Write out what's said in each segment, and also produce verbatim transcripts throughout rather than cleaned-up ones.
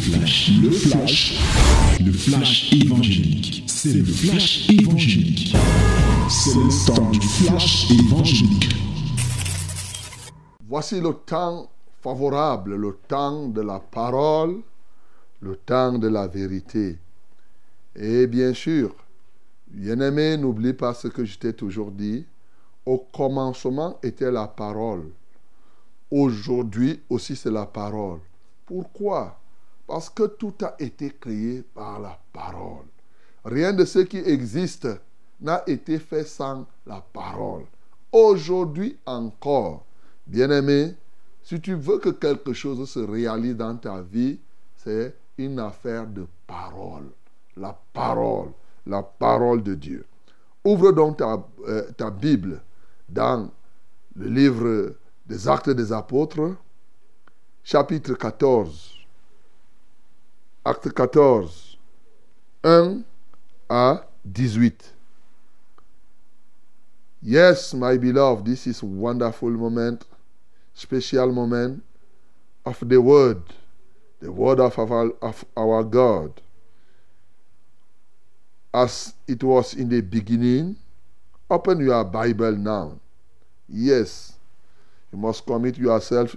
flash, le flash, le flash évangélique. C'est le flash évangélique. C'est le temps du flash évangélique. Voici le temps favorable, le temps de la parole, le temps de la vérité. Et bien sûr, bien-aimé, n'oublie pas ce que je t'ai toujours dit. Au commencement était la parole. Aujourd'hui aussi c'est la parole. Pourquoi? Parce que tout a été créé par la parole. Rien de ce qui existe n'a été fait sans la parole. Aujourd'hui encore, bien-aimé, si tu veux que quelque chose se réalise dans ta vie, c'est une affaire de parole. La parole, la parole de Dieu. Ouvre donc ta, euh, ta Bible dans le livre des Actes des Apôtres, chapitre quatorze. Actes quatorze, un à dix-huit. Yes, my beloved, this is a wonderful moment, special moment of the word, the word of our, of our God. As it was in the beginning, open your Bible now. Yes, you must commit yourself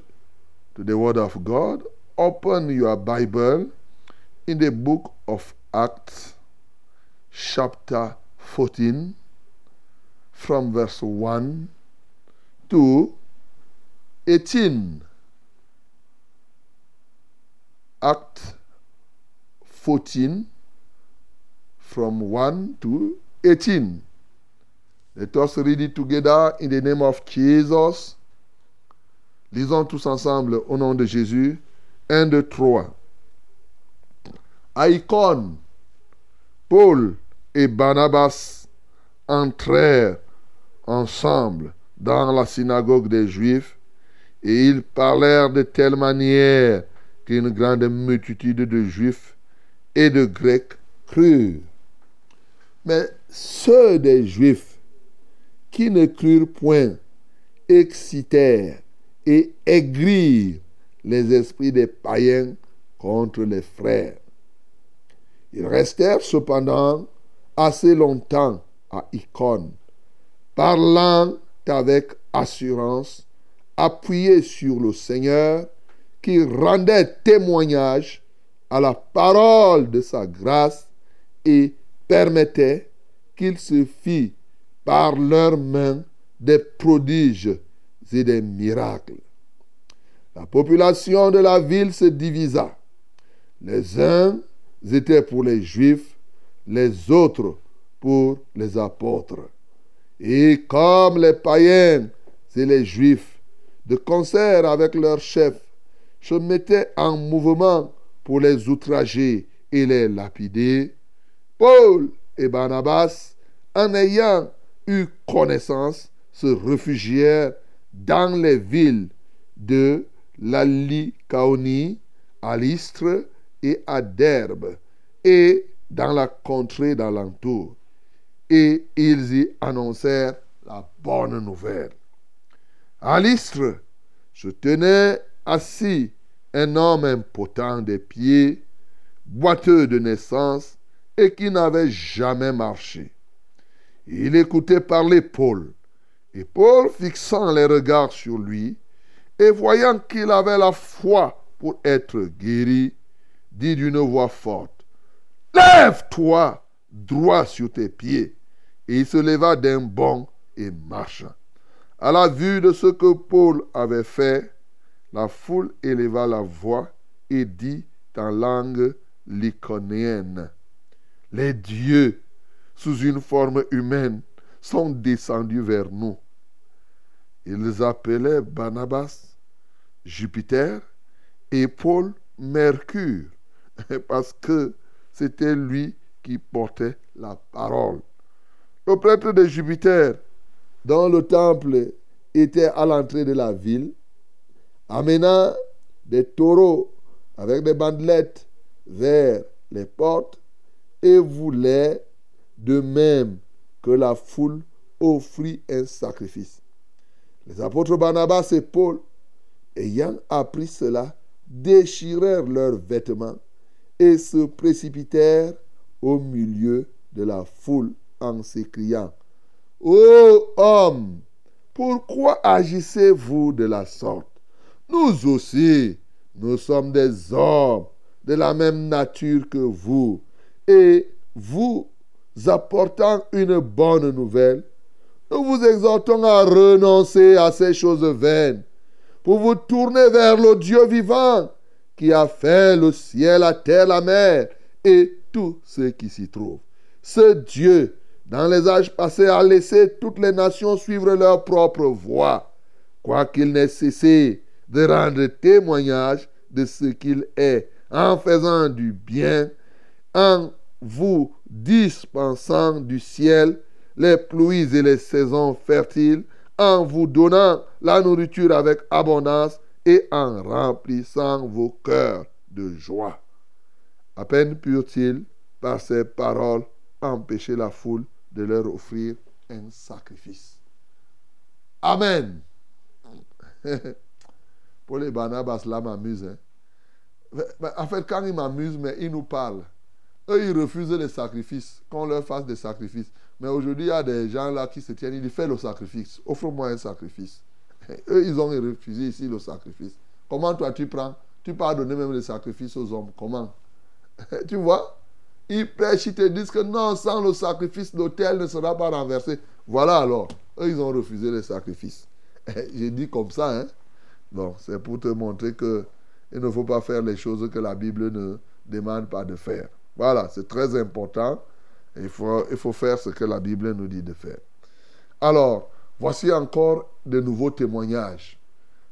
to the word of God. Open your Bible in the book of Acts, chapter fourteen, from verse one to eighteen. Acts fourteen, from one to eighteen. Let us read it together in the name of Jesus. Lisons tous ensemble au nom de Jésus. un, deux, trois. À Icône, Paul et Barnabas entrèrent ensemble dans la synagogue des Juifs et ils parlèrent de telle manière qu'une grande multitude de Juifs et de Grecs crurent. Mais ceux des Juifs qui ne crurent point excitèrent et aigrirent les esprits des païens contre les frères. Ils restèrent cependant assez longtemps à Icône, parlant avec assurance, appuyés sur le Seigneur, qui rendait témoignage à la parole de sa grâce et permettait qu'il se fît par leurs mains des prodiges et des miracles. La population de la ville se divisa. Les uns étaient pour les Juifs, les autres pour les apôtres. Et comme les païens et les Juifs, de concert avec leurs chefs, se mettaient en mouvement pour les outrager et les lapider, Paul et Barnabas, en ayant eu connaissance, se réfugièrent dans les villes de la Lycaonie, à Lystre et à Derbe, et dans la contrée d'alentour. Et ils y annoncèrent la bonne nouvelle. À Lystre se tenait assis un homme impotent des pieds, boiteux de naissance et qui n'avait jamais marché. Il écoutait parler Paul, et Paul, fixant les regards sur lui et voyant qu'il avait la foi pour être guéri, dit d'une voix forte: « Lève-toi droit sur tes pieds !» Et il se leva d'un bond et marcha. À la vue de ce que Paul avait fait, la foule éleva la voix et dit en langue lycaonienne: « Les dieux, sous une forme humaine, sont descendus vers nous. » Ils appelaient Barnabas Jupiter et Paul Mercure, parce que c'était lui qui portait la parole. Le prêtre de Jupiter, dont le temple était à l'entrée de la ville, amenant des taureaux avec des bandelettes vers les portes et voulait de même que la foule offrit un sacrifice. Les apôtres Barnabas et Paul, ayant appris cela, déchirèrent leurs vêtements et se précipitèrent au milieu de la foule en s'écriant : « Ô homme, pourquoi agissez-vous de la sorte? Nous aussi, nous sommes des hommes de la même nature que vous, et vous apportant une bonne nouvelle, nous vous exhortons à renoncer à ces choses vaines pour vous tourner vers le Dieu vivant qui a fait le ciel, la terre, la mer et tout ce qui s'y trouve. Ce Dieu, dans les âges passés, a laissé toutes les nations suivre leur propre voie, quoiqu'il n'ait cessé de rendre témoignage de ce qu'il est, en faisant du bien, en vous dispensant du ciel les pluies et les saisons fertiles, en vous donnant la nourriture avec abondance et en remplissant vos cœurs de joie. » À peine purent-ils, par ces paroles, empêcher la foule de leur offrir un sacrifice. Amen. Pour les Barnabas, là, m'amuse. Hein? En fait, quand ils m'amusent, mais ils nous parlent. Eux, ils refusent les sacrifices, qu'on leur fasse des sacrifices. Mais aujourd'hui, il y a des gens là qui se tiennent, ils disent, fais le sacrifice, offre-moi un sacrifice. Et eux, ils ont refusé ici le sacrifice. Comment toi, tu prends? Tu peux donner même les sacrifices aux hommes. Comment? Tu vois? Ils prêchent, ils te disent que non, sans le sacrifice, l'autel ne sera pas renversé. Voilà alors. Eux, ils ont refusé les sacrifices. J'ai dit comme ça, hein. Bon, c'est pour te montrer que il ne faut pas faire les choses que la Bible ne demande pas de faire. Voilà, c'est très important. Il faut, il faut faire ce que la Bible nous dit de faire. Alors, voici encore de nouveaux témoignages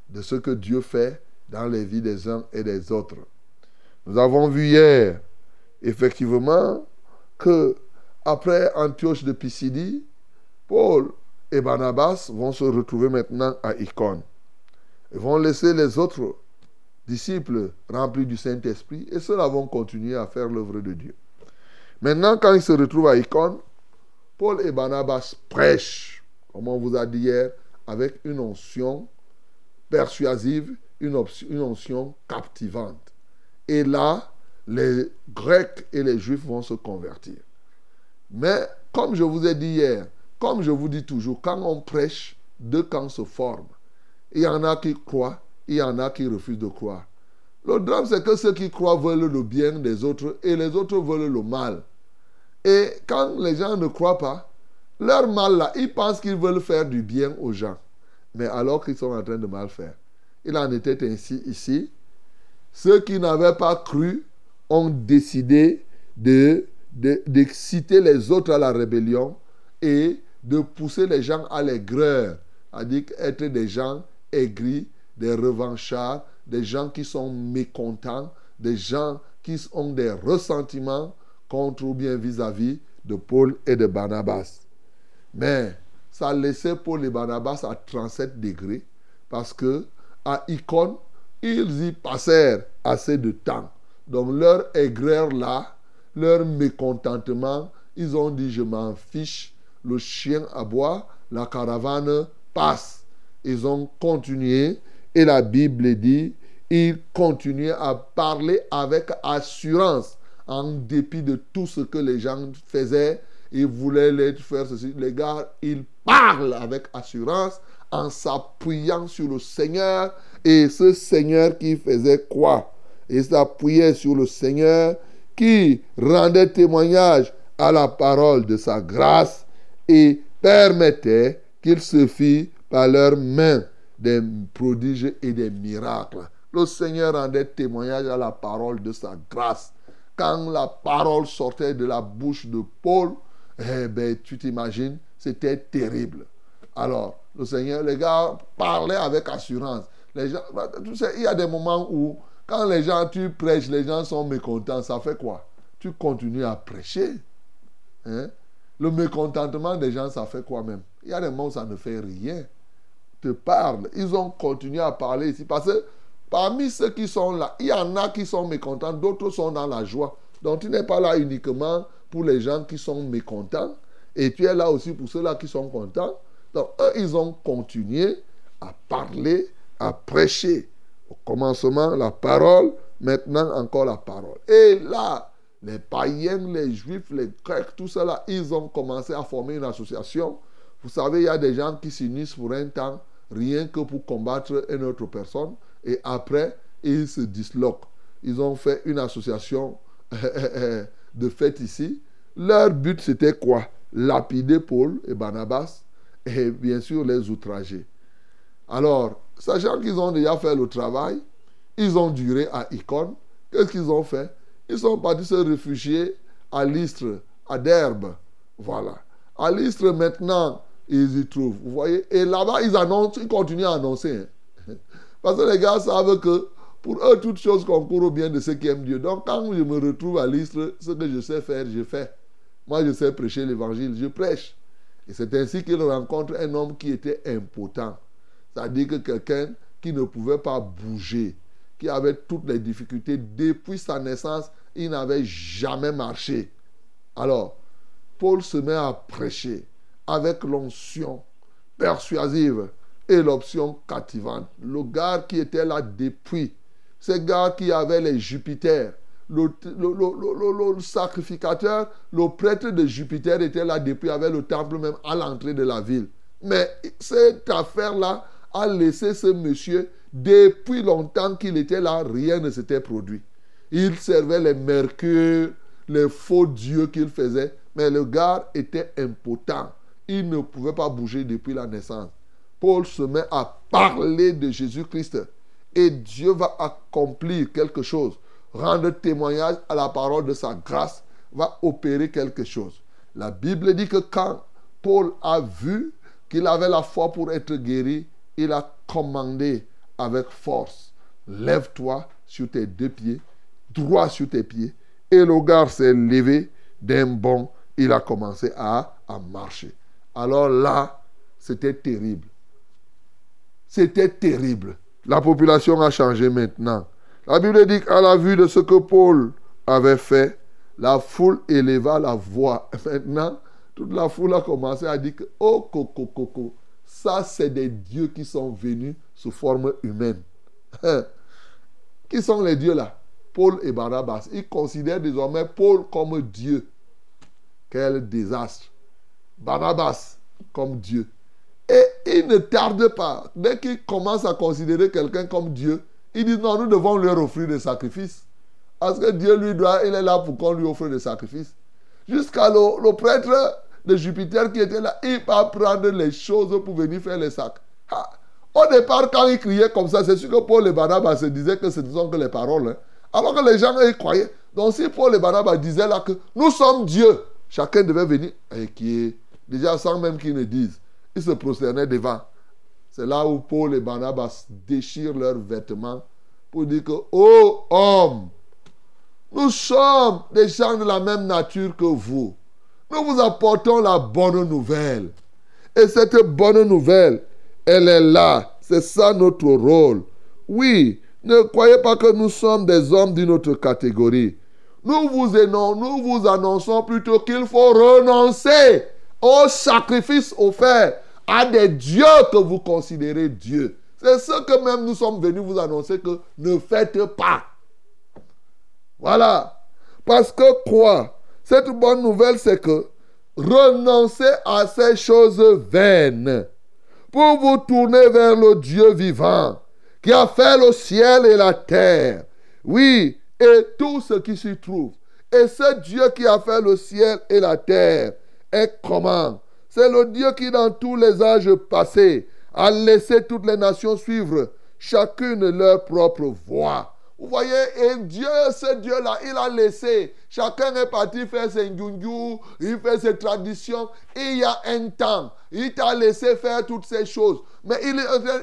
de ce que Dieu fait dans les vies des uns et des autres. Nous avons vu hier, effectivement, que après Antioche de Pisidie, Paul et Barnabas vont se retrouver maintenant à Icône. Ils vont laisser les autres disciples remplis du Saint-Esprit et ceux-là vont continuer à faire l'œuvre de Dieu. Maintenant, quand ils se retrouvent à Icône, Paul et Barnabas prêchent, comme on vous a dit hier, avec une onction persuasive, une, une onction captivante. Et là, les Grecs et les Juifs vont se convertir. Mais, comme je vous ai dit hier, comme je vous dis toujours, quand on prêche, deux camps se forment. Il y en a qui croient, il y en a qui refusent de croire. Le drame, c'est que ceux qui croient veulent le bien des autres et les autres veulent le mal. Et quand les gens ne croient pas, leur mal là, ils pensent qu'ils veulent faire du bien aux gens. Mais alors qu'ils sont en train de mal faire. Il en était ainsi ici. Ceux qui n'avaient pas cru ont décidé de, de, d'exciter les autres à la rébellion et de pousser les gens à l'aigreur, c'est-à-dire être des gens aigris, des revanchards, des gens qui sont mécontents, des gens qui ont des ressentiments contre ou bien vis-à-vis de Paul et de Barnabas. Mais ça laissait Paul et Barnabas à trente-sept degrés parce que à Icône, ils y passèrent assez de temps. Donc leur aigreur là, leur mécontentement, ils ont dit je m'en fiche, le chien aboie, la caravane passe. Ils ont continué et la Bible dit, ils continuaient à parler avec assurance en dépit de tout ce que les gens faisaient. Ils voulaient les faire ceci. Les gars, ils parlent avec assurance en s'appuyant sur le Seigneur. Et ce Seigneur qui faisait quoi? Ils s'appuyaient sur le Seigneur qui rendait témoignage à la parole de sa grâce et permettait qu'il se fît par leurs mains des prodiges et des miracles. Le Seigneur rendait témoignage à la parole de sa grâce. Quand la parole sortait de la bouche de Paul, eh bien, tu t'imagines, c'était terrible. Alors, le Seigneur, les gars, parlaient avec assurance. Les gens, tu sais, il y a des moments où, quand les gens, tu prêches, les gens sont mécontents, ça fait quoi? Tu continues à prêcher. Hein? Le mécontentement des gens, ça fait quoi même? Il y a des moments où ça ne fait rien. Te parle. Ils ont continué à parler ici parce que parmi ceux qui sont là, il y en a qui sont mécontents, d'autres sont dans la joie. Donc tu n'es pas là uniquement pour les gens qui sont mécontents et tu es là aussi pour ceux-là qui sont contents. Donc eux, ils ont continué à parler, à prêcher. Au commencement, la parole maintenant encore la parole. Et là, les païens, les juifs, les grecs, tout cela, ils ont commencé à former une association. Vous savez, il y a des gens qui s'unissent pour un temps, rien que pour combattre une autre personne. Et après, ils se disloquent. Ils ont fait une association de fête ici. Leur but, c'était quoi? Lapider Paul et Barnabas et bien sûr les outrager. Alors, sachant qu'ils ont déjà fait le travail, ils ont duré à Icône. Qu'est-ce qu'ils ont fait? Ils sont partis se réfugier à Lystre, à Derbe. Voilà. À Lystre, maintenant, ils y trouvent. Vous voyez? Et là-bas, ils annoncent, ils continuent à annoncer. Parce que les gars savent que pour eux, toutes choses concourent au bien de ceux qui aiment Dieu. Donc, quand je me retrouve à Lystre, ce que je sais faire, je fais. Moi, je sais prêcher l'évangile, je prêche. Et c'est ainsi qu'ils rencontrent un homme qui était impotent. C'est-à-dire que quelqu'un qui ne pouvait pas bouger, qui avait toutes les difficultés. Depuis sa naissance, il n'avait jamais marché. Alors, Paul se met à prêcher avec l'onction persuasive et l'option captivante. Le gars qui était là depuis, ce gars qui avait les Jupiters, le, le, le, le, le sacrificateur, le prêtre de Jupiter était là depuis, avec le temple même à l'entrée de la ville. Mais cette affaire-là a laissé ce monsieur, depuis longtemps qu'il était là, rien ne s'était produit. Il servait les mercures, les faux dieux qu'il faisait, mais le gars était impotent. Il ne pouvait pas bouger depuis la naissance. Paul se met à parler de Jésus-Christ et Dieu va accomplir quelque chose, rendre témoignage à la parole de sa grâce, va opérer quelque chose. La Bible dit que quand Paul a vu qu'il avait la foi pour être guéri, il a commandé avec force: lève-toi sur tes deux pieds, droit sur tes pieds. Et le gars s'est levé d'un bond, il a commencé à, à marcher. Alors là, c'était terrible. C'était terrible. La population a changé maintenant. La Bible dit qu'à la vue de ce que Paul avait fait, la foule éleva la voix. Maintenant, toute la foule a commencé à dire que oh, coco, coco, ça c'est des dieux qui sont venus sous forme humaine. Qui sont les dieux là? Paul et Barnabas. Ils considèrent désormais Paul comme Dieu. Quel désastre. Barnabas comme Dieu. Et ils ne tardent pas. Dès qu'ils commencent à considérer quelqu'un comme Dieu, ils disent non, nous devons leur offrir des sacrifices. Parce que Dieu lui doit, il est là pour qu'on lui offre des sacrifices. Jusqu'à le, le prêtre de Jupiter qui était là, il va prendre les choses pour venir faire les sacs. Ha. Au départ, quand ils criaient comme ça, c'est sûr que Paul et Barnabas se disaient que ce ne sont que les paroles. Hein. Alors que les gens, ils croyaient. Donc si Paul et Barnabas disaient là que nous sommes Dieu, chacun devait venir. Et qui est déjà sans même qu'ils ne disent. Ils se prosternaient devant. C'est là où Paul et Barnabas déchirent leurs vêtements pour dire que ô homme, nous sommes des gens de la même nature que vous. Nous vous apportons la bonne nouvelle. Et cette bonne nouvelle, elle est là. C'est ça notre rôle. Oui, ne croyez pas que nous sommes des hommes d'une autre catégorie. Nous vous, nous vous annonçons plutôt qu'il faut renoncer aux sacrifices offerts à des dieux que vous considérez Dieu. C'est ce que même nous sommes venus vous annoncer, que ne faites pas. Voilà. Parce que quoi? Cette bonne nouvelle, c'est que renoncez à ces choses vaines pour vous tourner vers le Dieu vivant qui a fait le ciel et la terre. Oui, et tout ce qui s'y trouve. Et ce Dieu qui a fait le ciel et la terre est comment? C'est le Dieu qui, dans tous les âges passés, a laissé toutes les nations suivre chacune leur propre voie. Vous voyez, et Dieu, ce Dieu-là, il a laissé. Chacun est parti faire ses ngungu, il fait ses traditions. Il y a un temps, il t'a laissé faire toutes ces choses. Mais ils,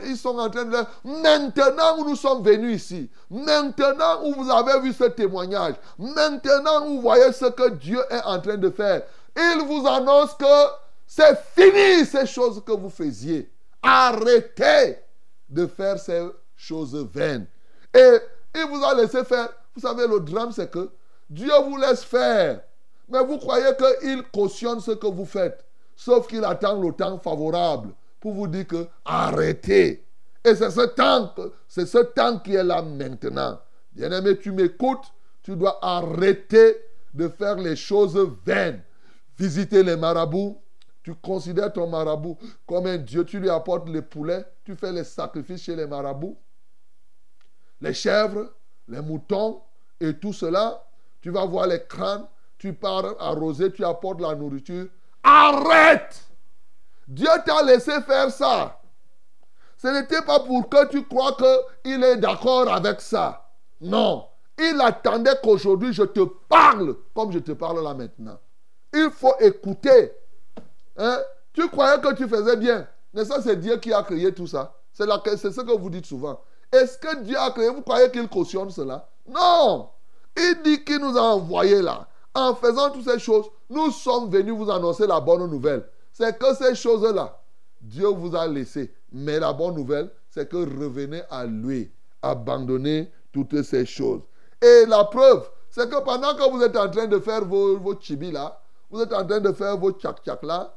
ils sont en train de dire, maintenant où nous sommes venus ici, maintenant où vous avez vu ce témoignage, maintenant où vous voyez ce que Dieu est en train de faire, il vous annonce que c'est fini ces choses que vous faisiez. Arrêtez de faire ces choses vaines. Et il vous a laissé faire. Vous savez, le drame, c'est que Dieu vous laisse faire. Mais vous croyez qu'il cautionne ce que vous faites. Sauf qu'il attend le temps favorable pour vous dire que arrêtez. Et c'est ce temps, c'est ce temps qui est là maintenant. Bien-aimé, tu m'écoutes, tu dois arrêter de faire les choses vaines. Visiter les marabouts, tu considères ton marabout comme un dieu, tu lui apportes les poulets, tu fais les sacrifices chez les marabouts, les chèvres, les moutons et tout cela. Tu vas voir les crânes, tu pars arroser, tu apportes la nourriture. Arrête! Dieu t'a laissé faire ça. Ce n'était pas pour que tu crois qu'il est d'accord avec ça. Non. Il attendait qu'aujourd'hui je te parle comme je te parle là maintenant. Il faut écouter. Hein? Tu croyais que tu faisais bien. Mais ça, c'est Dieu qui a créé tout ça. C'est ce que vous dites souvent. Est-ce que Dieu a créé? Vous croyez qu'il cautionne cela? Non. Il dit qu'il nous a envoyés là. En faisant toutes ces choses, nous sommes venus vous annoncer la bonne nouvelle. C'est que ces choses-là, Dieu vous a laissé. Mais la bonne nouvelle, c'est que revenez à lui. Abandonnez toutes ces choses. Et la preuve, c'est que pendant que vous êtes en train de faire vos, vos chibis là, vous êtes en train de faire vos tchak-tchak là,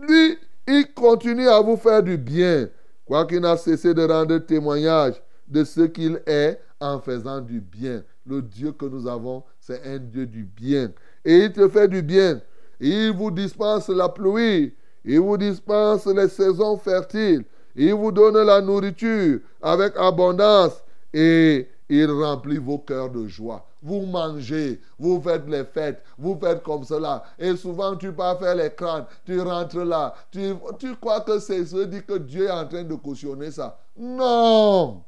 lui, il continue à vous faire du bien, quoiqu'il n'a cessé de rendre témoignage de ce qu'il est en faisant du bien. Le Dieu que nous avons, c'est un Dieu du bien. Et il te fait du bien. Il vous dispense la pluie. Il vous dispense les saisons fertiles. Il vous donne la nourriture avec abondance. Et il remplit vos cœurs de joie. Vous mangez, vous faites les fêtes, vous faites comme cela. Et souvent, tu pars faire les crânes, tu rentres là. Tu, tu crois que c'est ce dit que Dieu est en train de cautionner ça. Non!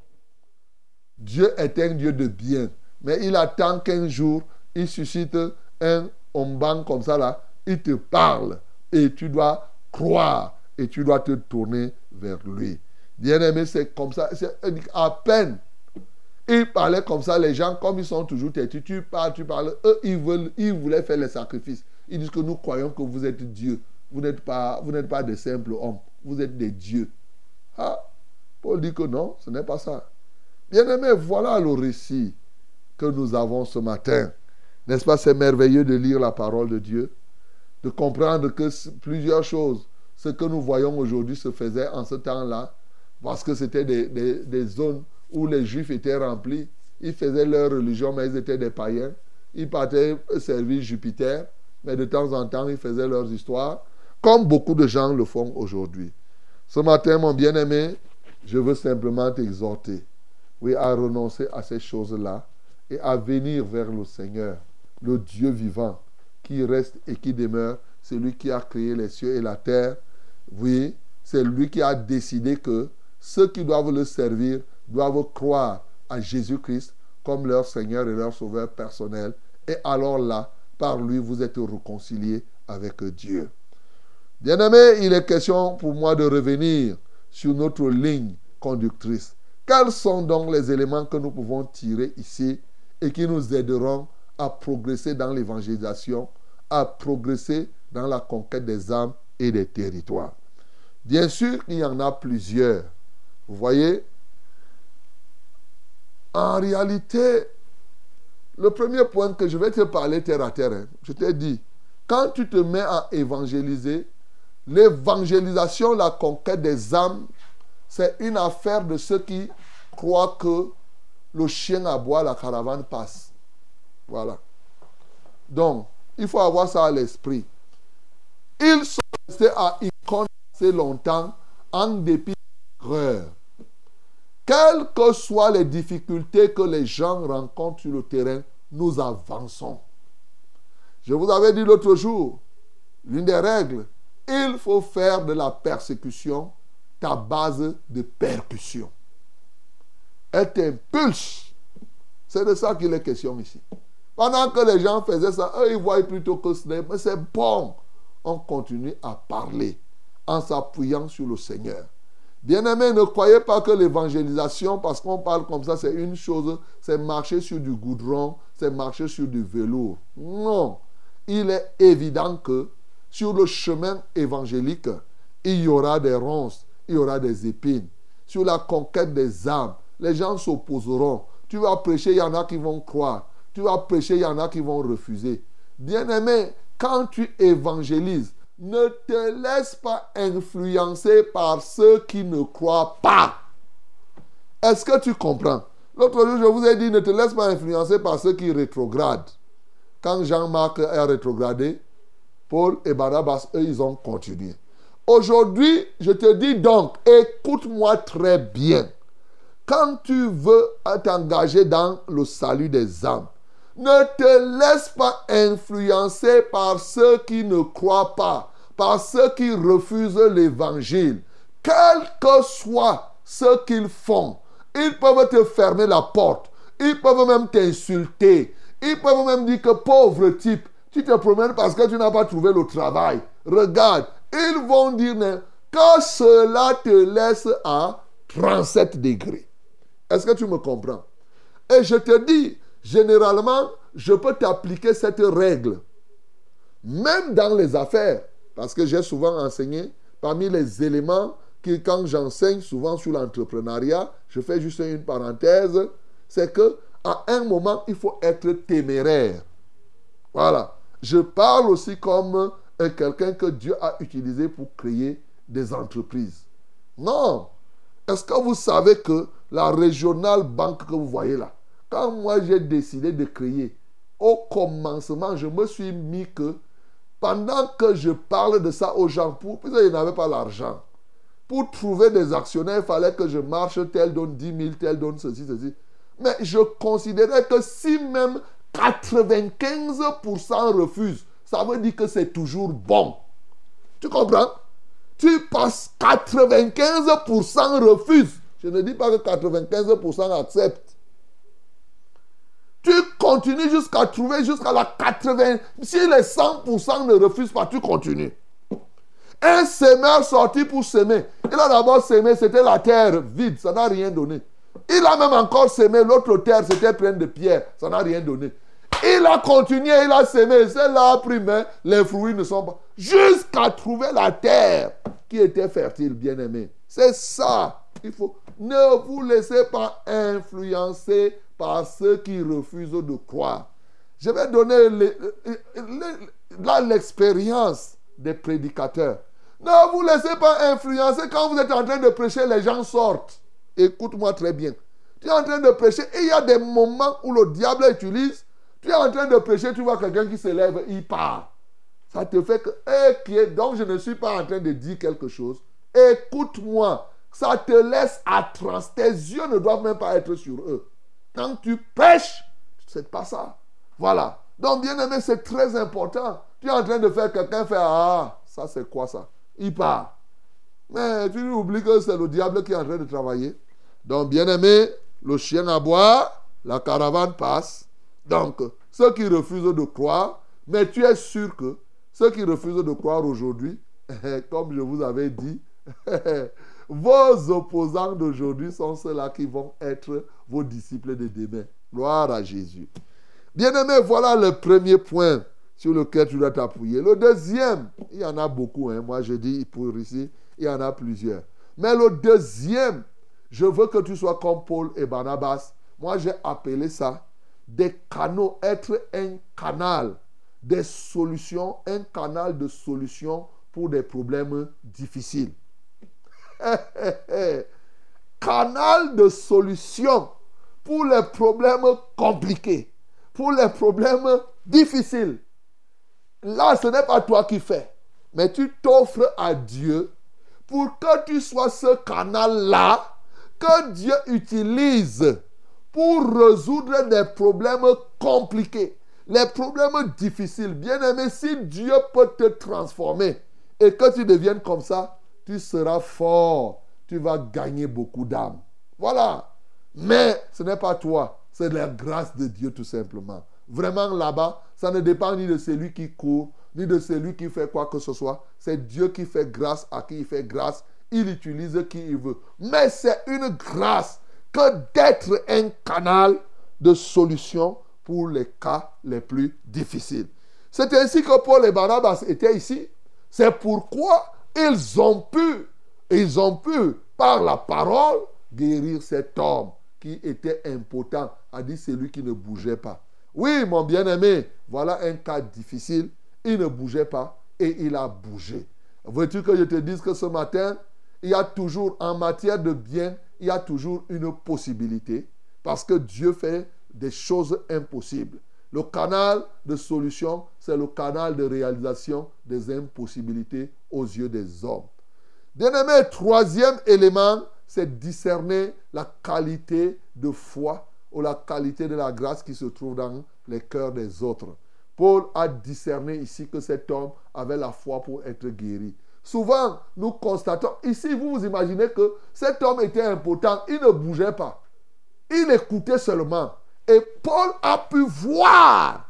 Dieu est un Dieu de bien. Mais il attend qu'un jour, il suscite un omban comme ça là. Il te parle. Et tu dois croire. Et tu dois te tourner vers lui. Bien-aimé, c'est comme ça. C'est à peine... Ils parlaient comme ça, les gens, comme ils sont toujours têtus, tu parles, tu parles, eux, ils, veulent, ils voulaient faire les sacrifices. Ils disent que nous croyons que vous êtes Dieu. Vous n'êtes pas, vous n'êtes pas de simples hommes. Vous êtes des dieux. Ah, Paul dit que non, ce n'est pas ça. Bien-aimés, voilà le récit que nous avons ce matin. N'est-ce pas, c'est merveilleux de lire la parole de Dieu, de comprendre que plusieurs choses, ce que nous voyons aujourd'hui se faisait en ce temps-là, parce que c'était des, des, des zones où les Juifs étaient remplis. Ils faisaient leur religion, mais ils étaient des païens. Ils partaient servir Jupiter, mais de temps en temps, ils faisaient leurs histoires, comme beaucoup de gens le font aujourd'hui. Ce matin, mon bien-aimé, je veux simplement t'exhorter, oui, à renoncer à ces choses-là et à venir vers le Seigneur, le Dieu vivant, qui reste et qui demeure, celui qui a créé les cieux et la terre. Oui, c'est lui qui a décidé que ceux qui doivent le servir doivent croire à Jésus-Christ comme leur Seigneur et leur Sauveur personnel. Et alors là, par lui, vous êtes réconciliés avec Dieu. Bien-aimés, il est question pour moi de revenir sur notre ligne conductrice. Quels sont donc les éléments que nous pouvons tirer ici et qui nous aideront à progresser dans l'évangélisation, à progresser dans la conquête des âmes et des territoires? Bien sûr, il y en a plusieurs. Vous voyez ? En réalité, le premier point que je vais te parler terre à terre, hein, je t'ai dit, quand tu te mets à évangéliser, l'évangélisation, la conquête des âmes, c'est une affaire de ceux qui croient que le chien aboie, la caravane passe. Voilà. Donc, il faut avoir ça à l'esprit. Ils sont restés à Icône assez longtemps en dépit de l'erreur. Quelles que soient les difficultés que les gens rencontrent sur le terrain, nous avançons. Je vous avais dit l'autre jour, l'une des règles, il faut faire de la persécution ta base de percussion. Elle t'impulse. C'est de ça qu'il est question ici. Pendant que les gens faisaient ça, eux, ils voyaient plutôt que ce n'est pas. Mais c'est bon. On continue à parler en s'appuyant sur le Seigneur. Bien-aimés, ne croyez pas que l'évangélisation, parce qu'on parle comme ça, c'est une chose, c'est marcher sur du goudron, c'est marcher sur du velours. Non, il est évident que sur le chemin évangélique, il y aura des ronces, il y aura des épines. Sur la conquête des âmes, les gens s'opposeront. Tu vas prêcher, il y en a qui vont croire. Tu vas prêcher, il y en a qui vont refuser. Bien-aimés, quand tu évangélises, ne te laisse pas influencer par ceux qui ne croient pas. Est-ce que tu comprends? L'autre jour, je vous ai dit, ne te laisse pas influencer par ceux qui rétrogradent. Quand Jean-Marc a rétrogradé, Paul et Barnabas, eux, ils ont continué. Aujourd'hui, je te dis donc, écoute-moi très bien. Quand tu veux t'engager dans le salut des âmes, ne te laisse pas influencer par ceux qui ne croient pas, par ceux qui refusent l'évangile. Quel que soit ce qu'ils font, ils peuvent te fermer la porte, ils peuvent même t'insulter, ils peuvent même dire que pauvre type, tu te promènes parce que tu n'as pas trouvé le travail. Regarde, ils vont dire, mais que cela te laisse à trente-sept degrés. Est-ce que tu me comprends? Et je te dis, généralement, je peux t'appliquer cette règle, même dans les affaires, parce que j'ai souvent enseigné, parmi les éléments qui, quand j'enseigne souvent sur l'entrepreneuriat, je fais juste une parenthèse, c'est que à un moment, il faut être téméraire. Voilà. Je parle aussi comme quelqu'un que Dieu a utilisé pour créer des entreprises. Non. Est-ce que vous savez que la régionale banque que vous voyez là, quand moi j'ai décidé de créer, au commencement, je me suis mis que pendant que je parle de ça aux gens, pour, parce qu'ils n'avaient pas l'argent, pour trouver des actionnaires, il fallait que je marche, tel donne dix mille, tel donne ceci, ceci. Mais je considérais que si même quatre-vingt-quinze pour cent refusent, ça veut dire que c'est toujours bon. Tu comprends? Tu passes quatre-vingt-quinze pour cent refusent. Je ne dis pas que quatre-vingt-quinze pour cent acceptent. Tu continues jusqu'à trouver, jusqu'à la quatre-vingts. Si les cent pour cent ne refusent pas, tu continues. Un semeur sorti pour semer. Il a d'abord semé, c'était la terre vide, ça n'a rien donné. Il a même encore semé, l'autre terre, c'était pleine de pierres, ça n'a rien donné. Il a continué, il a semé, celle-là a pris, mais les fruits ne sont pas. Jusqu'à trouver la terre qui était fertile, bien-aimé. C'est ça. Il faut. Ne vous laissez pas influencer par ceux qui refusent de croire. Je vais donner les, les, là l'expérience des prédicateurs. Ne vous laissez pas influencer quand vous êtes en train de prêcher, les gens sortent. Écoute-moi très bien. Tu es en train de prêcher et il y a des moments où le diable utilise. Tu es en train de prêcher, tu vois quelqu'un qui se lève, il part. Ça te fait que... Okay, donc je ne suis pas en train de dire quelque chose. Écoute-moi. Ça te laisse à transe. Tes yeux ne doivent même pas être sur eux. Quand tu prêches, c'est pas ça. Voilà. Donc, bien aimé, c'est très important. Tu es en train de faire quelqu'un faire, ah, ça c'est quoi ça? Il part. Mais tu oublies que c'est le diable qui est en train de travailler. Donc, bien aimé, le chien à boire, la caravane passe. Donc, ceux qui refusent de croire, mais tu es sûr que ceux qui refusent de croire aujourd'hui, comme je vous avais dit, vos opposants d'aujourd'hui sont ceux-là qui vont être vos disciples de demain. Gloire à Jésus. Bien-aimés, voilà le premier point sur lequel tu dois t'appuyer. Le deuxième, il y en a beaucoup. Hein. Moi, je dis pour ici, il y en a plusieurs. Mais le deuxième, je veux que tu sois comme Paul et Barnabas. Moi, j'ai appelé ça des canaux. Être un canal des solutions, un canal de solutions pour des problèmes difficiles. Canal de solution pour les problèmes compliqués, pour les problèmes difficiles. Là, ce n'est pas toi qui fais, mais tu t'offres à Dieu pour que tu sois ce canal-là que Dieu utilise pour résoudre des problèmes compliqués, les problèmes difficiles. Bien-aimé, si Dieu peut te transformer et que tu deviennes comme ça, tu seras fort, tu vas gagner beaucoup d'âmes. Voilà. Mais ce n'est pas toi, c'est la grâce de Dieu tout simplement. Vraiment là-bas, ça ne dépend ni de celui qui court, ni de celui qui fait quoi que ce soit. C'est Dieu qui fait grâce à qui il fait grâce. Il utilise qui il veut. Mais c'est une grâce que d'être un canal de solution pour les cas les plus difficiles. C'est ainsi que Paul et Barnabas étaient ici. C'est pourquoi ils ont pu, ils ont pu, par la parole, guérir cet homme qui était impotent, a dit celui qui ne bougeait pas. Oui, mon bien-aimé, voilà un cas difficile. Il ne bougeait pas et il a bougé. Veux-tu que je te dise que ce matin, il y a toujours, en matière de bien, il y a toujours une possibilité Parce que Dieu fait des choses impossibles. Le canal de solution, c'est le canal de réalisation des impossibilités aux yeux des hommes. Bien-aimé, troisième élément, c'est discerner la qualité de foi ou la qualité de la grâce qui se trouve dans les cœurs des autres. Paul a discerné ici que cet homme avait la foi pour être guéri. Souvent, nous constatons, ici vous vous imaginez que cet homme était impotent, il ne bougeait pas, il écoutait seulement. Et Paul a pu voir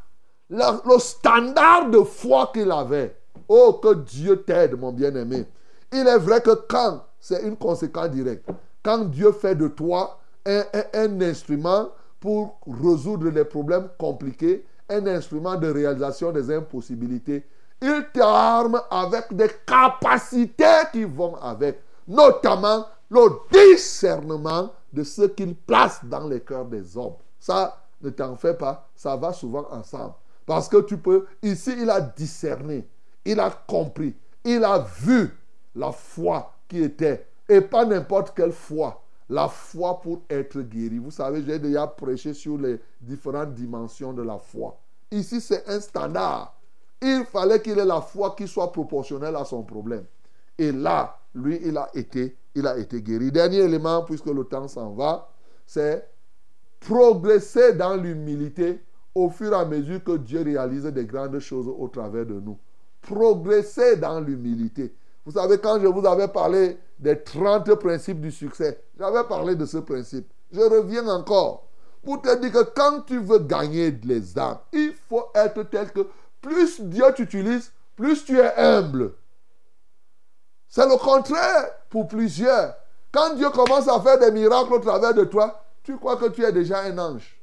la, le standard de foi qu'il avait. Oh, que Dieu t'aide, mon bien-aimé. Il est vrai que quand, c'est une conséquence directe, quand Dieu fait de toi un, un, un instrument pour résoudre les problèmes compliqués, un instrument de réalisation des impossibilités, il t'arme avec des capacités qui vont avec, notamment le discernement de ce qu'il place dans les cœurs des hommes. Ça, ne t'en fais pas, ça va souvent ensemble. Parce que tu peux, ici, il a discerné, il a compris, il a vu la foi qui était, et pas n'importe quelle foi, la foi pour être guéri. Vous savez, j'ai déjà prêché sur les différentes dimensions de la foi. Ici, c'est un standard. Il fallait qu'il ait la foi qui soit proportionnelle à son problème. Et là, lui, il a été, il a été guéri. Dernier élément, puisque le temps s'en va, c'est progresser dans l'humilité au fur et à mesure que Dieu réalise des grandes choses au travers de nous. Progresser dans l'humilité. Vous savez, quand je vous avais parlé des trente principes du succès, j'avais parlé de ce principe. Je reviens encore pour te dire que quand tu veux gagner les âmes, il faut être tel que plus Dieu t'utilise, plus tu es humble. C'est le contraire pour plusieurs. Quand Dieu commence à faire des miracles au travers de toi, tu crois que tu es déjà un ange.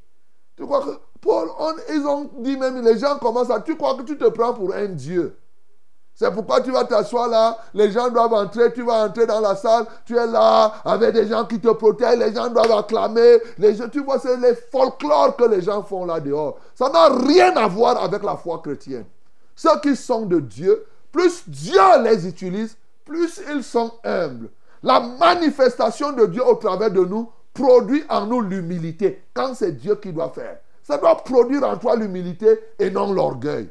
Tu crois que... Paul, on, ils ont dit même, les gens commencent à... Tu crois que tu te prends pour un Dieu. C'est pourquoi tu vas t'asseoir là, les gens doivent entrer, tu vas entrer dans la salle, tu es là avec des gens qui te protègent, les gens doivent acclamer. Les gens, tu vois, c'est les folklores que les gens font là dehors. Ça n'a rien à voir avec la foi chrétienne. Ceux qui sont de Dieu, plus Dieu les utilise, plus ils sont humbles. La manifestation de Dieu au travers de nous produit en nous l'humilité, quand c'est Dieu qui doit faire. Ça doit produire en toi l'humilité et non l'orgueil.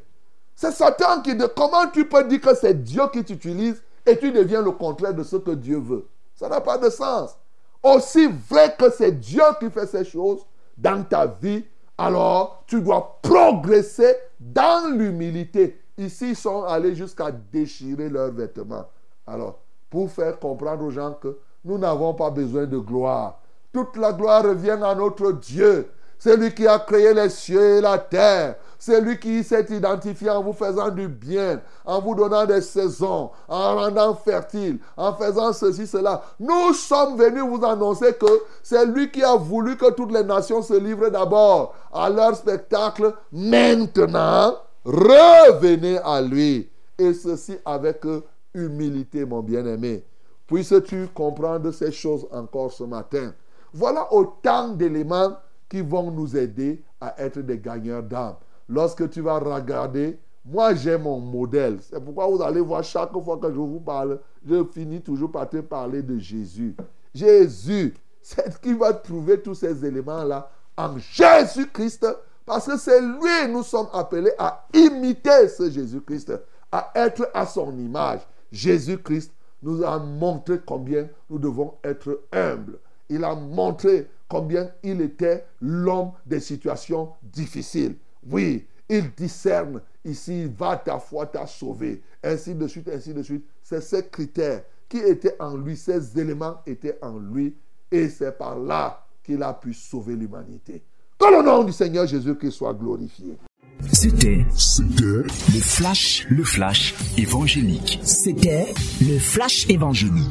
C'est Satan qui dit, comment tu peux dire que c'est Dieu qui t'utilise et tu deviens le contraire de ce que Dieu veut? Ça n'a pas de sens. Aussi vrai que c'est Dieu qui fait ces choses dans ta vie, alors tu dois progresser dans l'humilité. Ici, ils sont allés jusqu'à déchirer leurs vêtements. Alors, pour faire comprendre aux gens que nous n'avons pas besoin de gloire. Toute la gloire revient à notre Dieu. C'est lui qui a créé les cieux et la terre. C'est lui qui s'est identifié en vous faisant du bien, en vous donnant des saisons, en rendant fertile, en faisant ceci, cela. Nous sommes venus vous annoncer que c'est lui qui a voulu que toutes les nations se livrent d'abord à leur spectacle. Maintenant, revenez à lui. Et ceci avec humilité, mon bien-aimé. Puisses-tu comprendre ces choses encore ce matin? Voilà autant d'éléments qui vont nous aider à être des gagneurs d'âme. Lorsque tu vas regarder, moi j'ai mon modèle. C'est pourquoi vous allez voir chaque fois que je vous parle, je finis toujours par te parler de Jésus. Jésus, c'est qui va trouver tous ces éléments-là en Jésus-Christ. Parce que c'est lui, nous sommes appelés à imiter ce Jésus-Christ, à être à son image. Jésus-Christ nous a montré combien nous devons être humbles. Il a montré combien il était l'homme des situations difficiles. Oui, il discerne ici, va ta foi t'a sauvé. Ainsi de suite, ainsi de suite. C'est ces critères qui étaient en lui, ces éléments étaient en lui. Et c'est par là qu'il a pu sauver l'humanité. Que le nom du Seigneur Jésus-Christ soit glorifié. C'était le flash, le flash évangélique. C'était le flash évangélique.